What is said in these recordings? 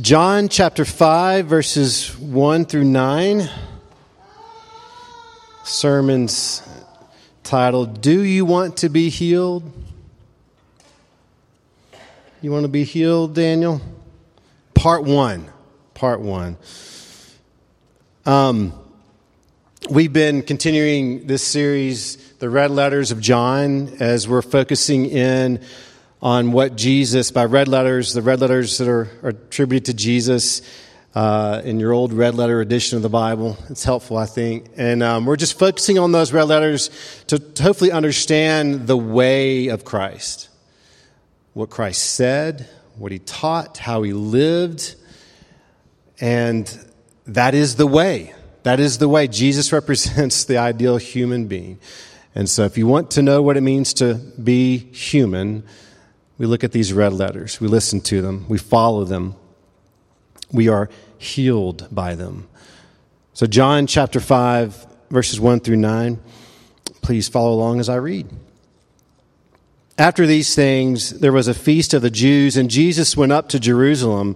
John chapter 5, verses 1 through 9. Sermon's titled, Do You Want to Be Healed? You want to be healed, Daniel? Part 1. We've been continuing this series, The Red Letters of John, as we're focusing in on what Jesus, by red letters, the red letters that are attributed to Jesus in your old red letter edition of the Bible. It's helpful, I think. And we're just focusing on those red letters to hopefully understand the way of Christ. What Christ said, what he taught, how he lived. And that is the way. That is the way. Jesus represents the ideal human being. And so if you want to know what it means to be human, we look at these red letters, we listen to them, we follow them, we are healed by them. So John chapter 5, verses 1 through 9, please follow along as I read. After these things, there was a feast of the Jews, and Jesus went up to Jerusalem.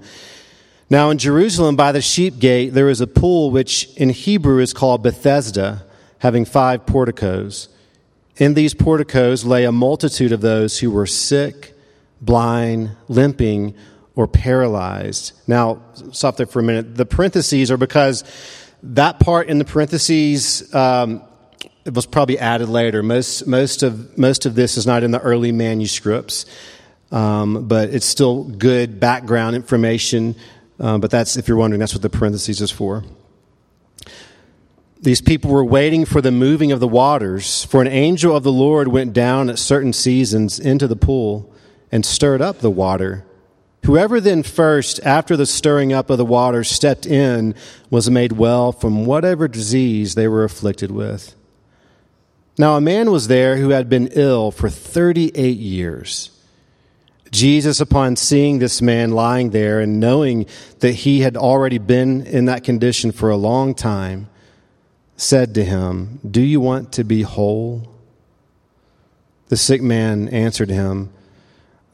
Now in Jerusalem by the sheep gate, there is a pool which in Hebrew is called Bethesda, having 5 porticoes. In these porticoes lay a multitude of those who were sick, blind, limping, or paralyzed. Now, stop there for a minute. The parentheses are because that part in the parentheses it was probably added later. Most of this is not in the early manuscripts, but it's still good background information. But that's, if you're wondering, that's what the parentheses is for. These people were waiting for the moving of the waters, for an angel of the Lord went down at certain seasons into the pool and stirred up the water. Whoever then first, after the stirring up of the water, stepped in was made well from whatever disease they were afflicted with. Now a man was there who had been ill for 38 years. Jesus, upon seeing this man lying there and knowing that he had already been in that condition for a long time, said to him, Do you want to be whole? The sick man answered him,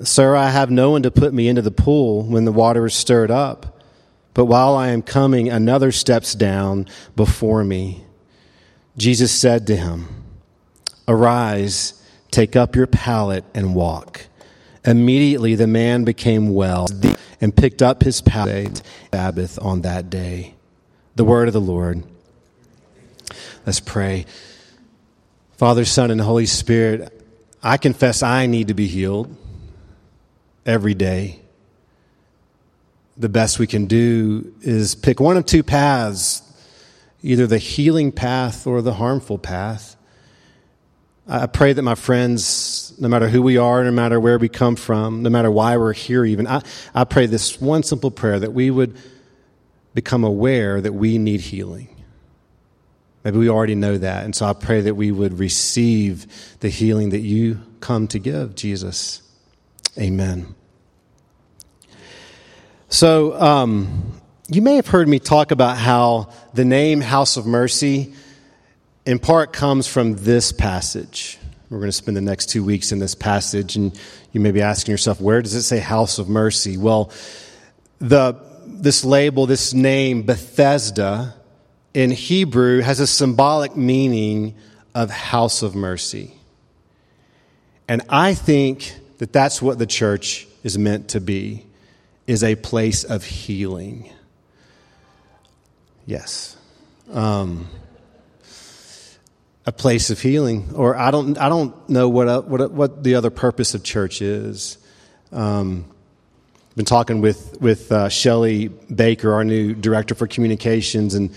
Sir, I have no one to put me into the pool when the water is stirred up, but while I am coming, another steps down before me. Jesus said to him, Arise, take up your pallet and walk. Immediately the man became well and picked up his pallet Sabbath on that day. The word of the Lord. Let's pray. Father, Son, and Holy Spirit, I confess I need to be healed every day. The best we can do is pick one of two paths, either the healing path or the harmful path. I pray that my friends, no matter who we are, no matter where we come from, no matter why we're here even, I pray this one simple prayer, that we would become aware that we need healing. Maybe we already know that. And so I pray that we would receive the healing that you come to give, Jesus. Amen. So you may have heard me talk about how the name House of Mercy in part comes from this passage. We're going to spend the next 2 weeks in this passage. And you may be asking yourself, where does it say House of Mercy? Well, this label, this name, Bethesda, in Hebrew has a symbolic meaning of house of mercy. And I think that that's what the church is meant to be, is a place of healing. Yes. A place of healing. Or I don't know what the other purpose of church is. Been talking with Shelley Baker, our new director for communications, and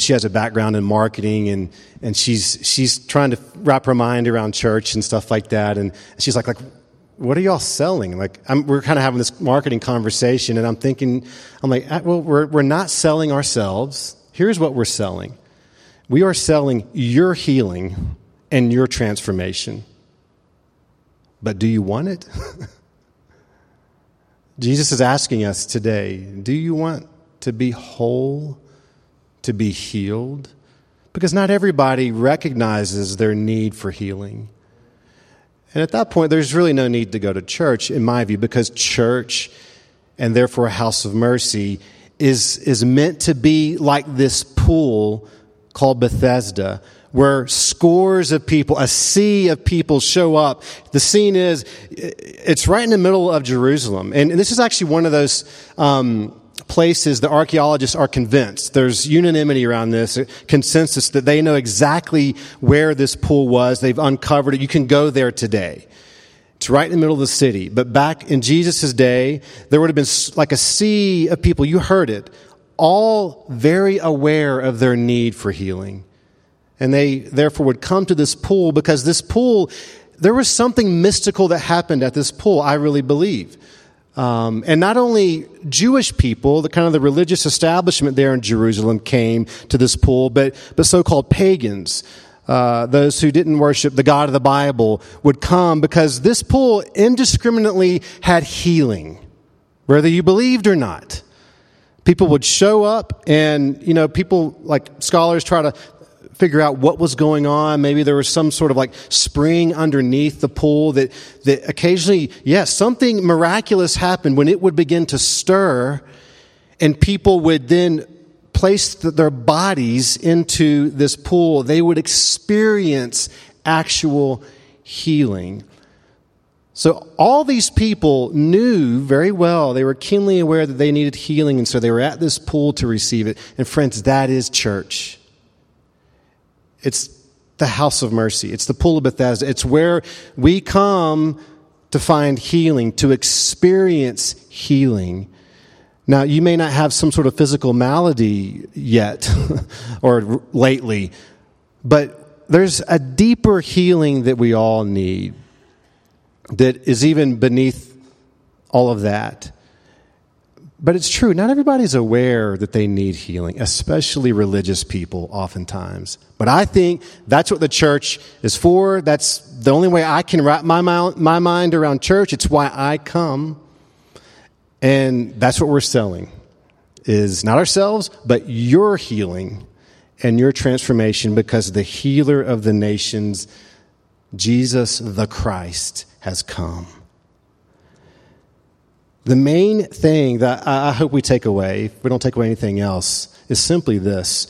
she has a background in marketing, and she's trying to wrap her mind around church and stuff like that, and she's like, what are y'all selling? We're kind of having this marketing conversation, and I'm thinking, well, we're not selling ourselves. Here's what we're selling: we are selling your healing and your transformation. But do you want it? Jesus is asking us today, do you want to be whole, to be healed? Because not everybody recognizes their need for healing. And at that point, there's really no need to go to church, in my view, because church and therefore a house of mercy, is meant to be like this pool called Bethesda, where scores of people, a sea of people show up. The scene is, it's right in the middle of Jerusalem. And this is actually one of those places the archaeologists are convinced. There's unanimity around this, consensus that they know exactly where this pool was. They've uncovered it. You can go there today. It's right in the middle of the city. But back in Jesus' day, there would have been like a sea of people. You heard it. All very aware of their need for healing. And they, therefore, would come to this pool because this pool, there was something mystical that happened at this pool, I really believe. And not only Jewish people, the kind of the religious establishment there in Jerusalem came to this pool, but so-called pagans, those who didn't worship the God of the Bible, would come because this pool indiscriminately had healing, whether you believed or not. People would show up and, you know, people like scholars try to figure out what was going on. Maybe there was some sort of like spring underneath the pool that occasionally, something miraculous happened when it would begin to stir, and people would then place their bodies into this pool. They would experience actual healing. So all these people knew very well, they were keenly aware that they needed healing, and so they were at this pool to receive it. And friends, that is church. It's the house of mercy. It's the pool of Bethesda. It's where we come to find healing, to experience healing. Now, you may not have some sort of physical malady yet or lately, but there's a deeper healing that we all need that is even beneath all of that. But it's true, not everybody's aware that they need healing, especially religious people oftentimes. But I think that's what the church is for. That's the only way I can wrap my mind around church. It's why I come. And that's what we're selling, is not ourselves, but your healing and your transformation, because the healer of the nations, Jesus the Christ, has come. The main thing that I hope we take away, if we don't take away anything else, is simply this.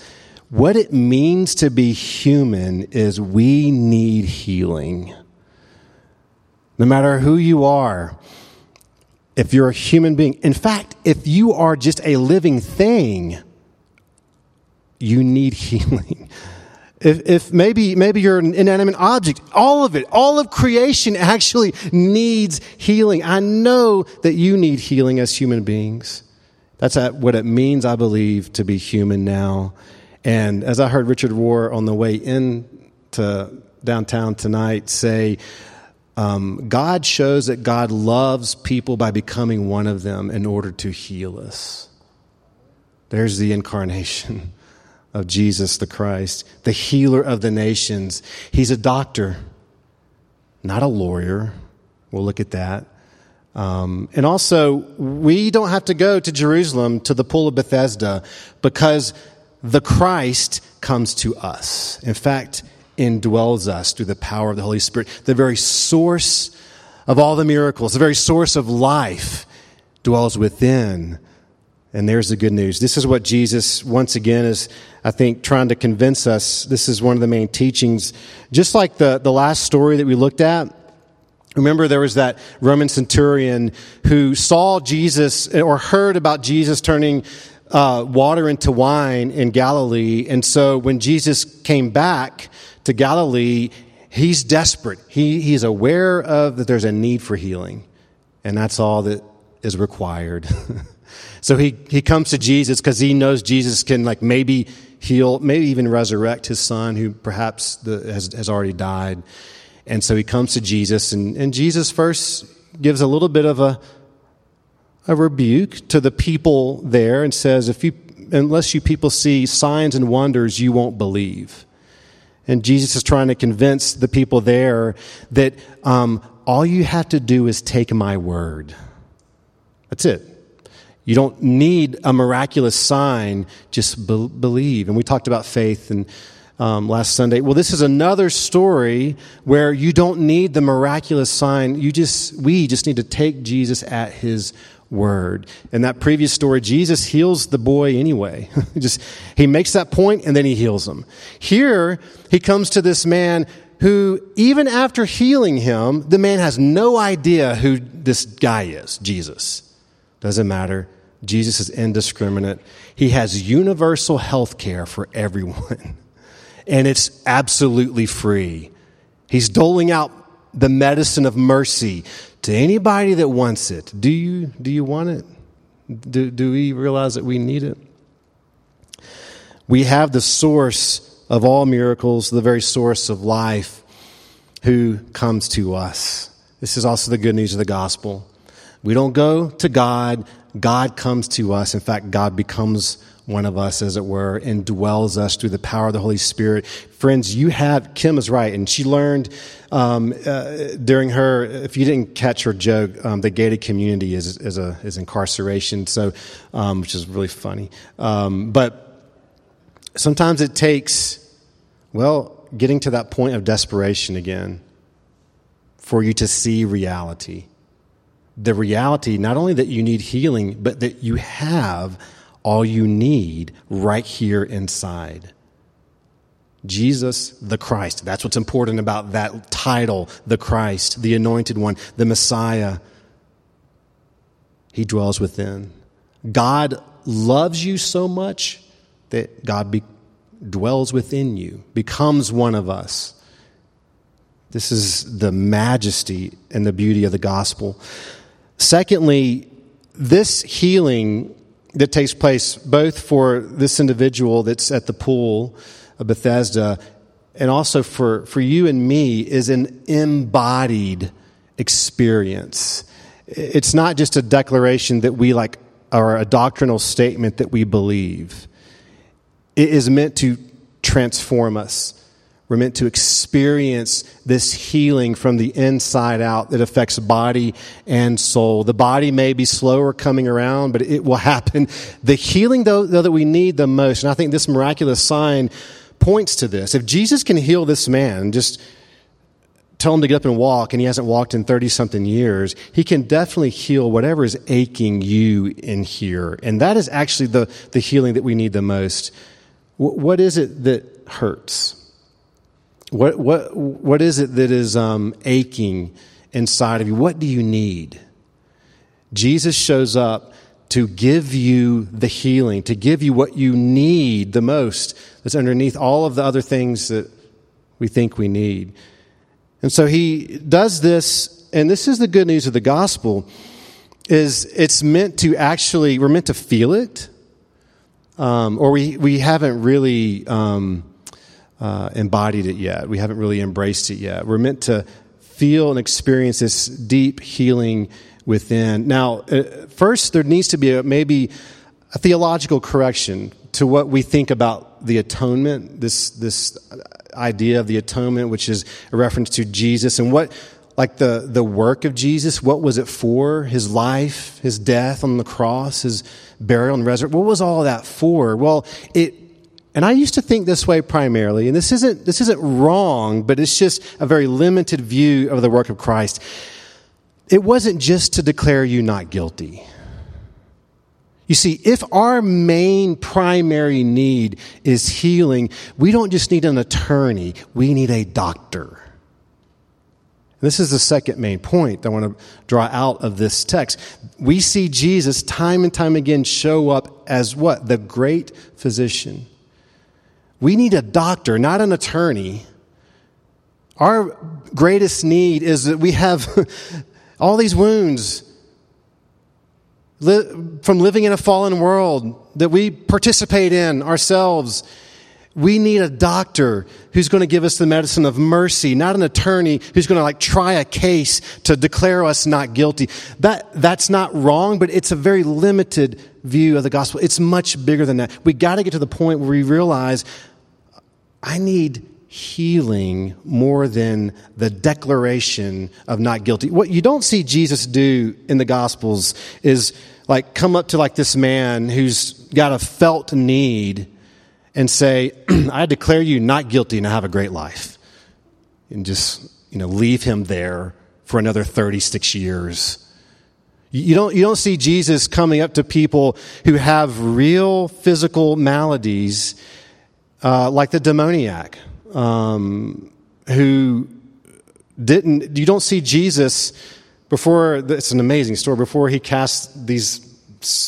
What it means to be human is we need healing. No matter who you are, if you're a human being, in fact, if you are just a living thing, you need healing. If maybe you're an inanimate object, all of it, all of creation actually needs healing. I know that you need healing as human beings. That's what it means, I believe, to be human now. And as I heard Richard Rohr on the way in to downtown tonight say, God shows that God loves people by becoming one of them in order to heal us. There's the incarnation of Jesus the Christ, the healer of the nations. He's a doctor, not a lawyer. We'll look at that. And also, we don't have to go to Jerusalem, to the pool of Bethesda, because the Christ comes to us. In fact, indwells us through the power of the Holy Spirit. The very source of all the miracles, the very source of life dwells within. And there's the good news. This is what Jesus, once again, is, I think, trying to convince us. This is one of the main teachings. Just like the last story that we looked at, remember there was that Roman centurion who saw Jesus or heard about Jesus turning water into wine in Galilee. And so when Jesus came back to Galilee, he's desperate. He's aware of that there's a need for healing. And that's all that is required. So he comes to Jesus because he knows Jesus can maybe heal, maybe even resurrect his son who perhaps has already died. And so he comes to Jesus, and Jesus first gives a little bit of a rebuke to the people there and says, unless you people see signs and wonders, you won't believe. And Jesus is trying to convince the people there that all you have to do is take my word. That's it. You don't need a miraculous sign, just believe. And we talked about faith and last Sunday. Well, this is another story where you don't need the miraculous sign. We just need to take Jesus at his word. In that previous story, Jesus heals the boy anyway. He makes that point and then he heals him. Here, he comes to this man who, even after healing him, the man has no idea who this guy is, Jesus. Doesn't matter. Jesus is indiscriminate. He has universal health care for everyone. And it's absolutely free. He's doling out the medicine of mercy to anybody that wants it. Do you want it? Do we realize that we need it? We have the source of all miracles, the very source of life, who comes to us. This is also the good news of the gospel. We don't go to God. God comes to us. In fact, God becomes one of us, as it were, and dwells us through the power of the Holy Spirit. Friends, you have, Kim is right, and she learned during her, if you didn't catch her joke, the gated community is incarceration, so which is really funny. But sometimes it takes, getting to that point of desperation again for you to see reality. The reality, not only that you need healing, but that you have all you need right here inside. Jesus the Christ. That's what's important about that title, the Christ, the Anointed One, the Messiah. He dwells within. God loves you so much that God dwells within you, becomes one of us. This is the majesty and the beauty of the gospel. Secondly, this healing that takes place both for this individual that's at the pool of Bethesda and also for you and me is an embodied experience. It's not just a declaration that we like or a doctrinal statement that we believe. It is meant to transform us. We're meant to experience this healing from the inside out that affects body and soul. The body may be slower coming around, but it will happen. The healing, though, that we need the most, and I think this miraculous sign points to this. If Jesus can heal this man, just tell him to get up and walk, and he hasn't walked in 30-something years, he can definitely heal whatever is aching you in here. And that is actually the healing that we need the most. What is it that hurts? What is it that is aching inside of you? What do you need? Jesus shows up to give you the healing, to give you what you need the most that's underneath all of the other things that we think we need. And so he does this, and this is the good news of the gospel, is it's meant to actually, we're meant to feel it, or we haven't really embodied it yet. We haven't really embraced it yet. We're meant to feel and experience this deep healing within. Now, first, there needs to be maybe a theological correction to what we think about the atonement, this idea of the atonement, which is a reference to Jesus and what, like the work of Jesus, what was it for? His life, his death on the cross, his burial and resurrection. What was all that for? And I used to think this way primarily, and this isn't wrong, but it's just a very limited view of the work of Christ. It wasn't just to declare you not guilty. You see, if our main primary need is healing, we don't just need an attorney, we need a doctor. This is the second main point that I want to draw out of this text. We see Jesus time and time again show up as what? The great physician. We need a doctor, not an attorney. Our greatest need is that we have all these wounds from living in a fallen world that we participate in ourselves. We need a doctor who's going to give us the medicine of mercy, not an attorney who's going to try a case to declare us not guilty. That's not wrong, but it's a very limited view of the gospel. It's much bigger than that. We got to get to the point where we realize I need healing more than the declaration of not guilty. What you don't see Jesus do in the gospels is come up to this man who's got a felt need and say, I declare you not guilty and have a great life. And just leave him there for another 36 years. You don't see Jesus coming up to people who have real physical maladies, like the demoniac, who didn't. You don't see Jesus before. It's an amazing story. Before he casts these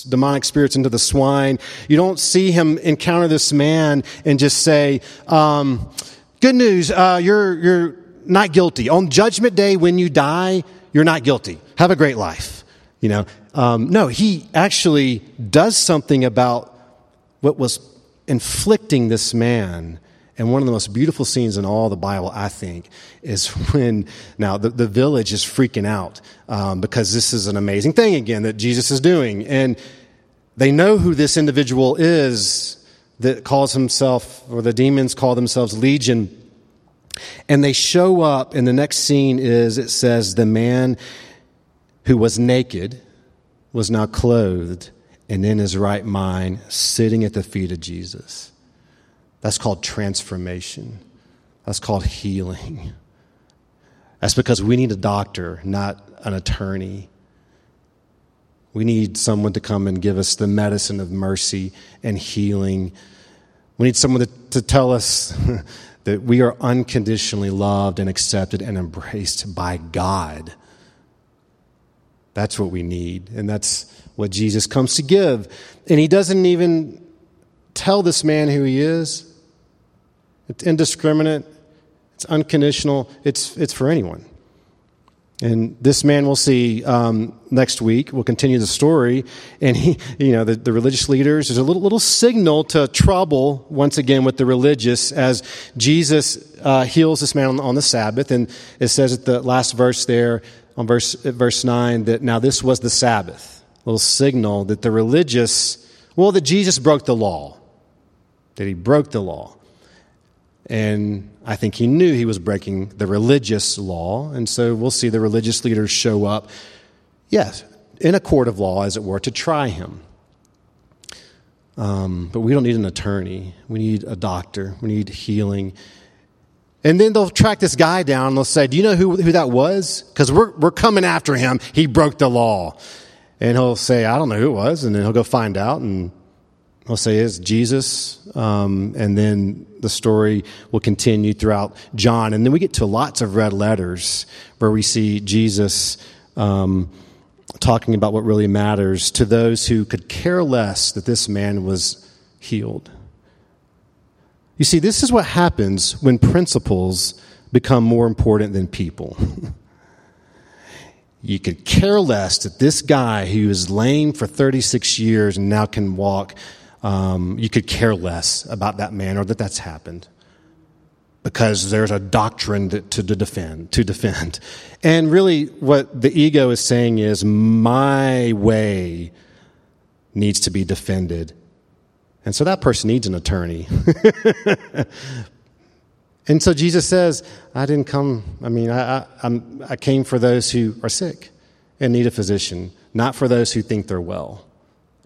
demonic spirits into the swine, you don't see him encounter this man and just say, "Good news, you're not guilty. On Judgment Day, when you die, you're not guilty. Have a great life." You know, no, he actually does something about what was inflicting this man. And one of the most beautiful scenes in all the Bible, I think, is when now the village is freaking out because this is an amazing thing, again, that Jesus is doing. And they know who this individual is that calls himself, or the demons call themselves Legion. And they show up, and the next scene is, it says, the man who was naked was now clothed and in his right mind, sitting at the feet of Jesus. That's called transformation. That's called healing. That's because we need a doctor, not an attorney. We need someone to come and give us the medicine of mercy and healing. We need someone to tell us that we are unconditionally loved and accepted and embraced by God. That's what we need, and that's what Jesus comes to give. And he doesn't even tell this man who he is. It's indiscriminate. It's unconditional. It's for anyone. And this man, we'll see next week. We'll continue the story. And he, you know, the religious leaders. There's a little signal to trouble once again with the religious as Jesus heals this man on the Sabbath. And it says at the last verse there, at verse 9, that now this was the Sabbath. A little signal that the religious, well, that Jesus broke the law. That he broke the law. And I think he knew he was breaking the religious law. And so we'll see the religious leaders show up, yes, in a court of law, as it were, to try him. But we don't need an attorney. We need a doctor. We need healing. And then they'll track this guy down and they'll say, do you know who that was? Because we're coming after him. He broke the law. And he'll say, I don't know who it was. And then he'll go find out, and I'll say is Jesus, and then the story will continue throughout John. And then we get to lots of red letters where we see Jesus talking about what really matters to those who could care less that this man was healed. You see, this is what happens when principles become more important than people. You could care less that this guy who is lame for 36 years and now can walk. You could care less about that man or that's happened because there's a doctrine to defend. And really what the ego is saying is my way needs to be defended. And so that person needs an attorney. And so Jesus says, I came for those who are sick and need a physician, not for those who think they're well.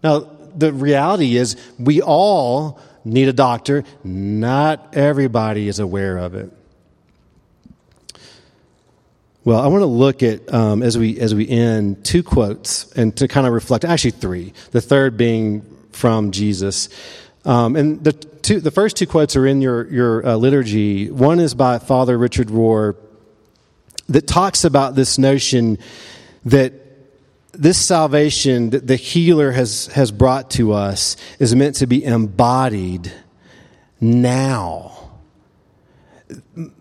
Now, the reality is we all need a doctor. Not everybody is aware of it. Well, I want to look at, as we end, two quotes and to kind of reflect, actually three, the third being from Jesus. And the first two quotes are in your liturgy. One is by Father Richard Rohr that talks about this notion that this salvation that the healer has brought to us is meant to be embodied now.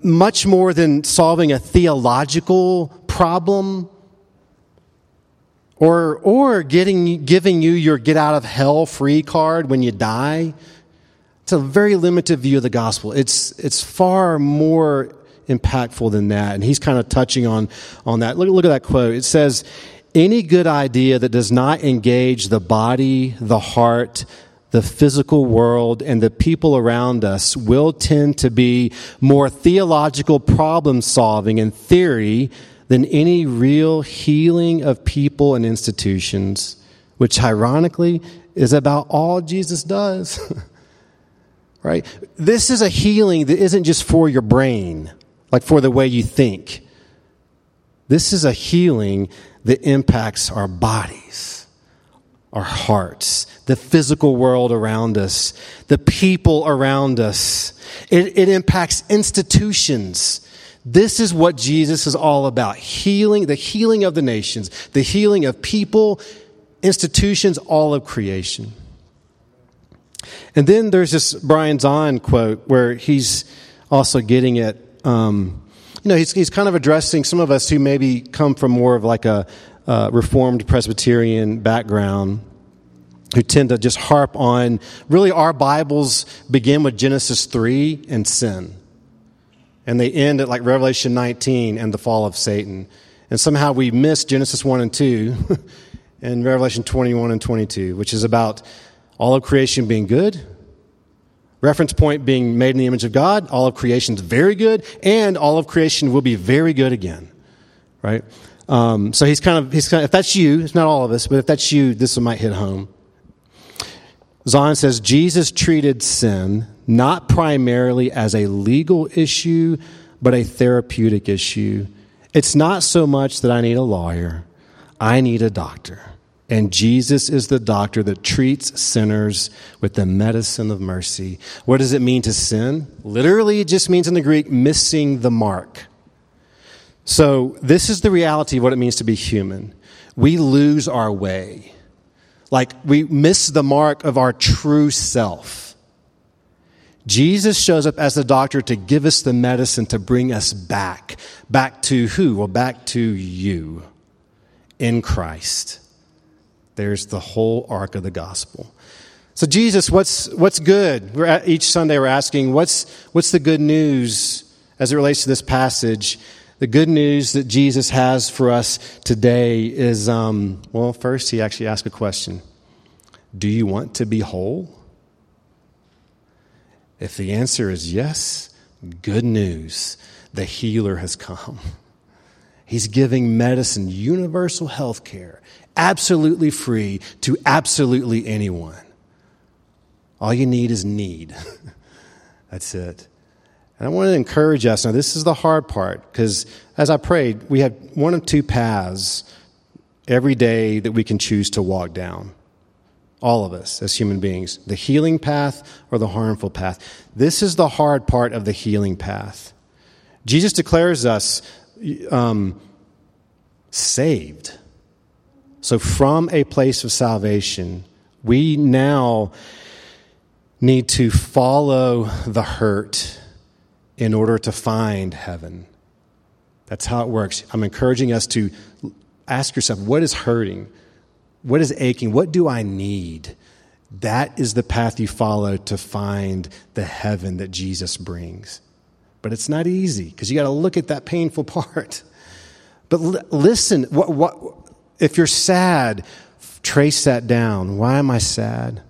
Much more than solving a theological problem or giving you your get out of hell free card when you die. It's a very limited view of the gospel. It's far more impactful than that. And he's kind of touching on that. Look at that quote. It says, any good idea that does not engage the body, the heart, the physical world, and the people around us will tend to be more theological problem-solving in theory than any real healing of people and institutions, which ironically is about all Jesus does. Right? This is a healing that isn't just for your brain, like for the way you think. This is a healing that impacts our bodies, our hearts, the physical world around us, the people around us. It impacts institutions. This is what Jesus is all about. Healing, the healing of the nations, the healing of people, institutions, all of creation. And then there's this Brian Zahn quote where he's also getting at, he's kind of addressing some of us who maybe come from more of like a Reformed Presbyterian background, who tend to just harp on, really our Bibles begin with Genesis 3 and sin. And they end at like Revelation 19 and the fall of Satan. And somehow we miss Genesis 1 and 2 and Revelation 21 and 22, which is about all of creation being good, reference point being made in the image of God, all of creation's very good, and all of creation will be very good again, right? So he's kind of, if that's you, it's not all of us, but if that's you, this one might hit home. Zahn says, Jesus treated sin not primarily as a legal issue, but a therapeutic issue. It's not so much that I need a lawyer. I need a doctor. And Jesus is the doctor that treats sinners with the medicine of mercy. What does it mean to sin? Literally, it just means in the Greek, missing the mark. So this is the reality of what it means to be human. We lose our way. Like, we miss the mark of our true self. Jesus shows up as the doctor to give us the medicine to bring us back. Back to who? Well, back to you in Christ. There's the whole arc of the gospel. So Jesus, what's good? Each Sunday we're asking, what's the good news as it relates to this passage? The good news that Jesus has for us today is, first he actually asked a question. Do you want to be whole? If the answer is yes, good news. The healer has come. He's giving medicine, universal health care, absolutely free to absolutely anyone. All you need is need. That's it. And I want to encourage us. Now, this is the hard part, because as I prayed, we have one of two paths every day that we can choose to walk down. All of us as human beings. The healing path or the harmful path. This is the hard part of the healing path. Jesus declares us saved. So from a place of salvation, we now need to follow the hurt in order to find heaven. That's how it works. I'm encouraging us to ask yourself, what is hurting? What is aching? What do I need? That is the path you follow to find the heaven that Jesus brings. But it's not easy, because you got to look at that painful part. But listen, if you're sad, trace that down. Why am I sad?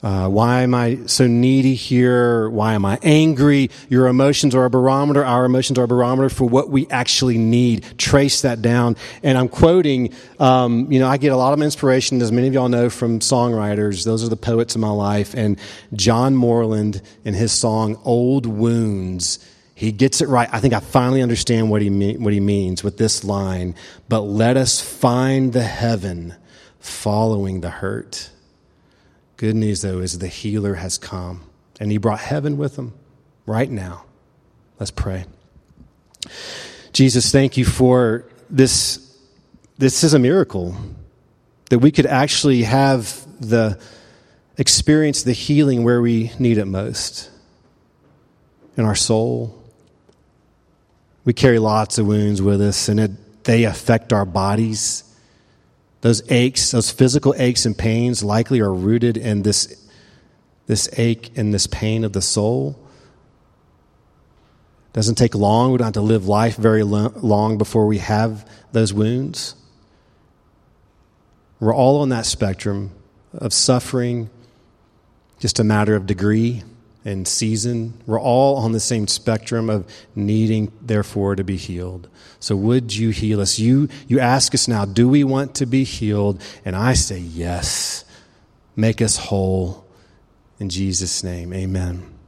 Why am I so needy here? Why am I angry? Your emotions are a barometer. Our emotions are a barometer for what we actually need. Trace that down. And I'm quoting, I get a lot of inspiration, as many of y'all know, from songwriters. Those are the poets in my life. And John Moreland, in his song, Old Wounds, he gets it right. I think I finally understand what he means with this line. But let us find the heaven following the hurt. Good news, though, is the healer has come, and he brought heaven with him right now. Let's pray. Jesus, thank you for this. This is a miracle, that we could actually have the experience, the healing where we need it most, in our soul. We carry lots of wounds with us, and they affect our bodies. Those aches, those physical aches and pains likely are rooted in this ache and this pain of the soul. It doesn't take long. We don't have to live life very long before we have those wounds. We're all on that spectrum of suffering, just a matter of degree and season. We're all on the same spectrum of needing, therefore, to be healed. So would you heal us? You ask us now, do we want to be healed? And I say yes. Make us whole. In Jesus' name, amen.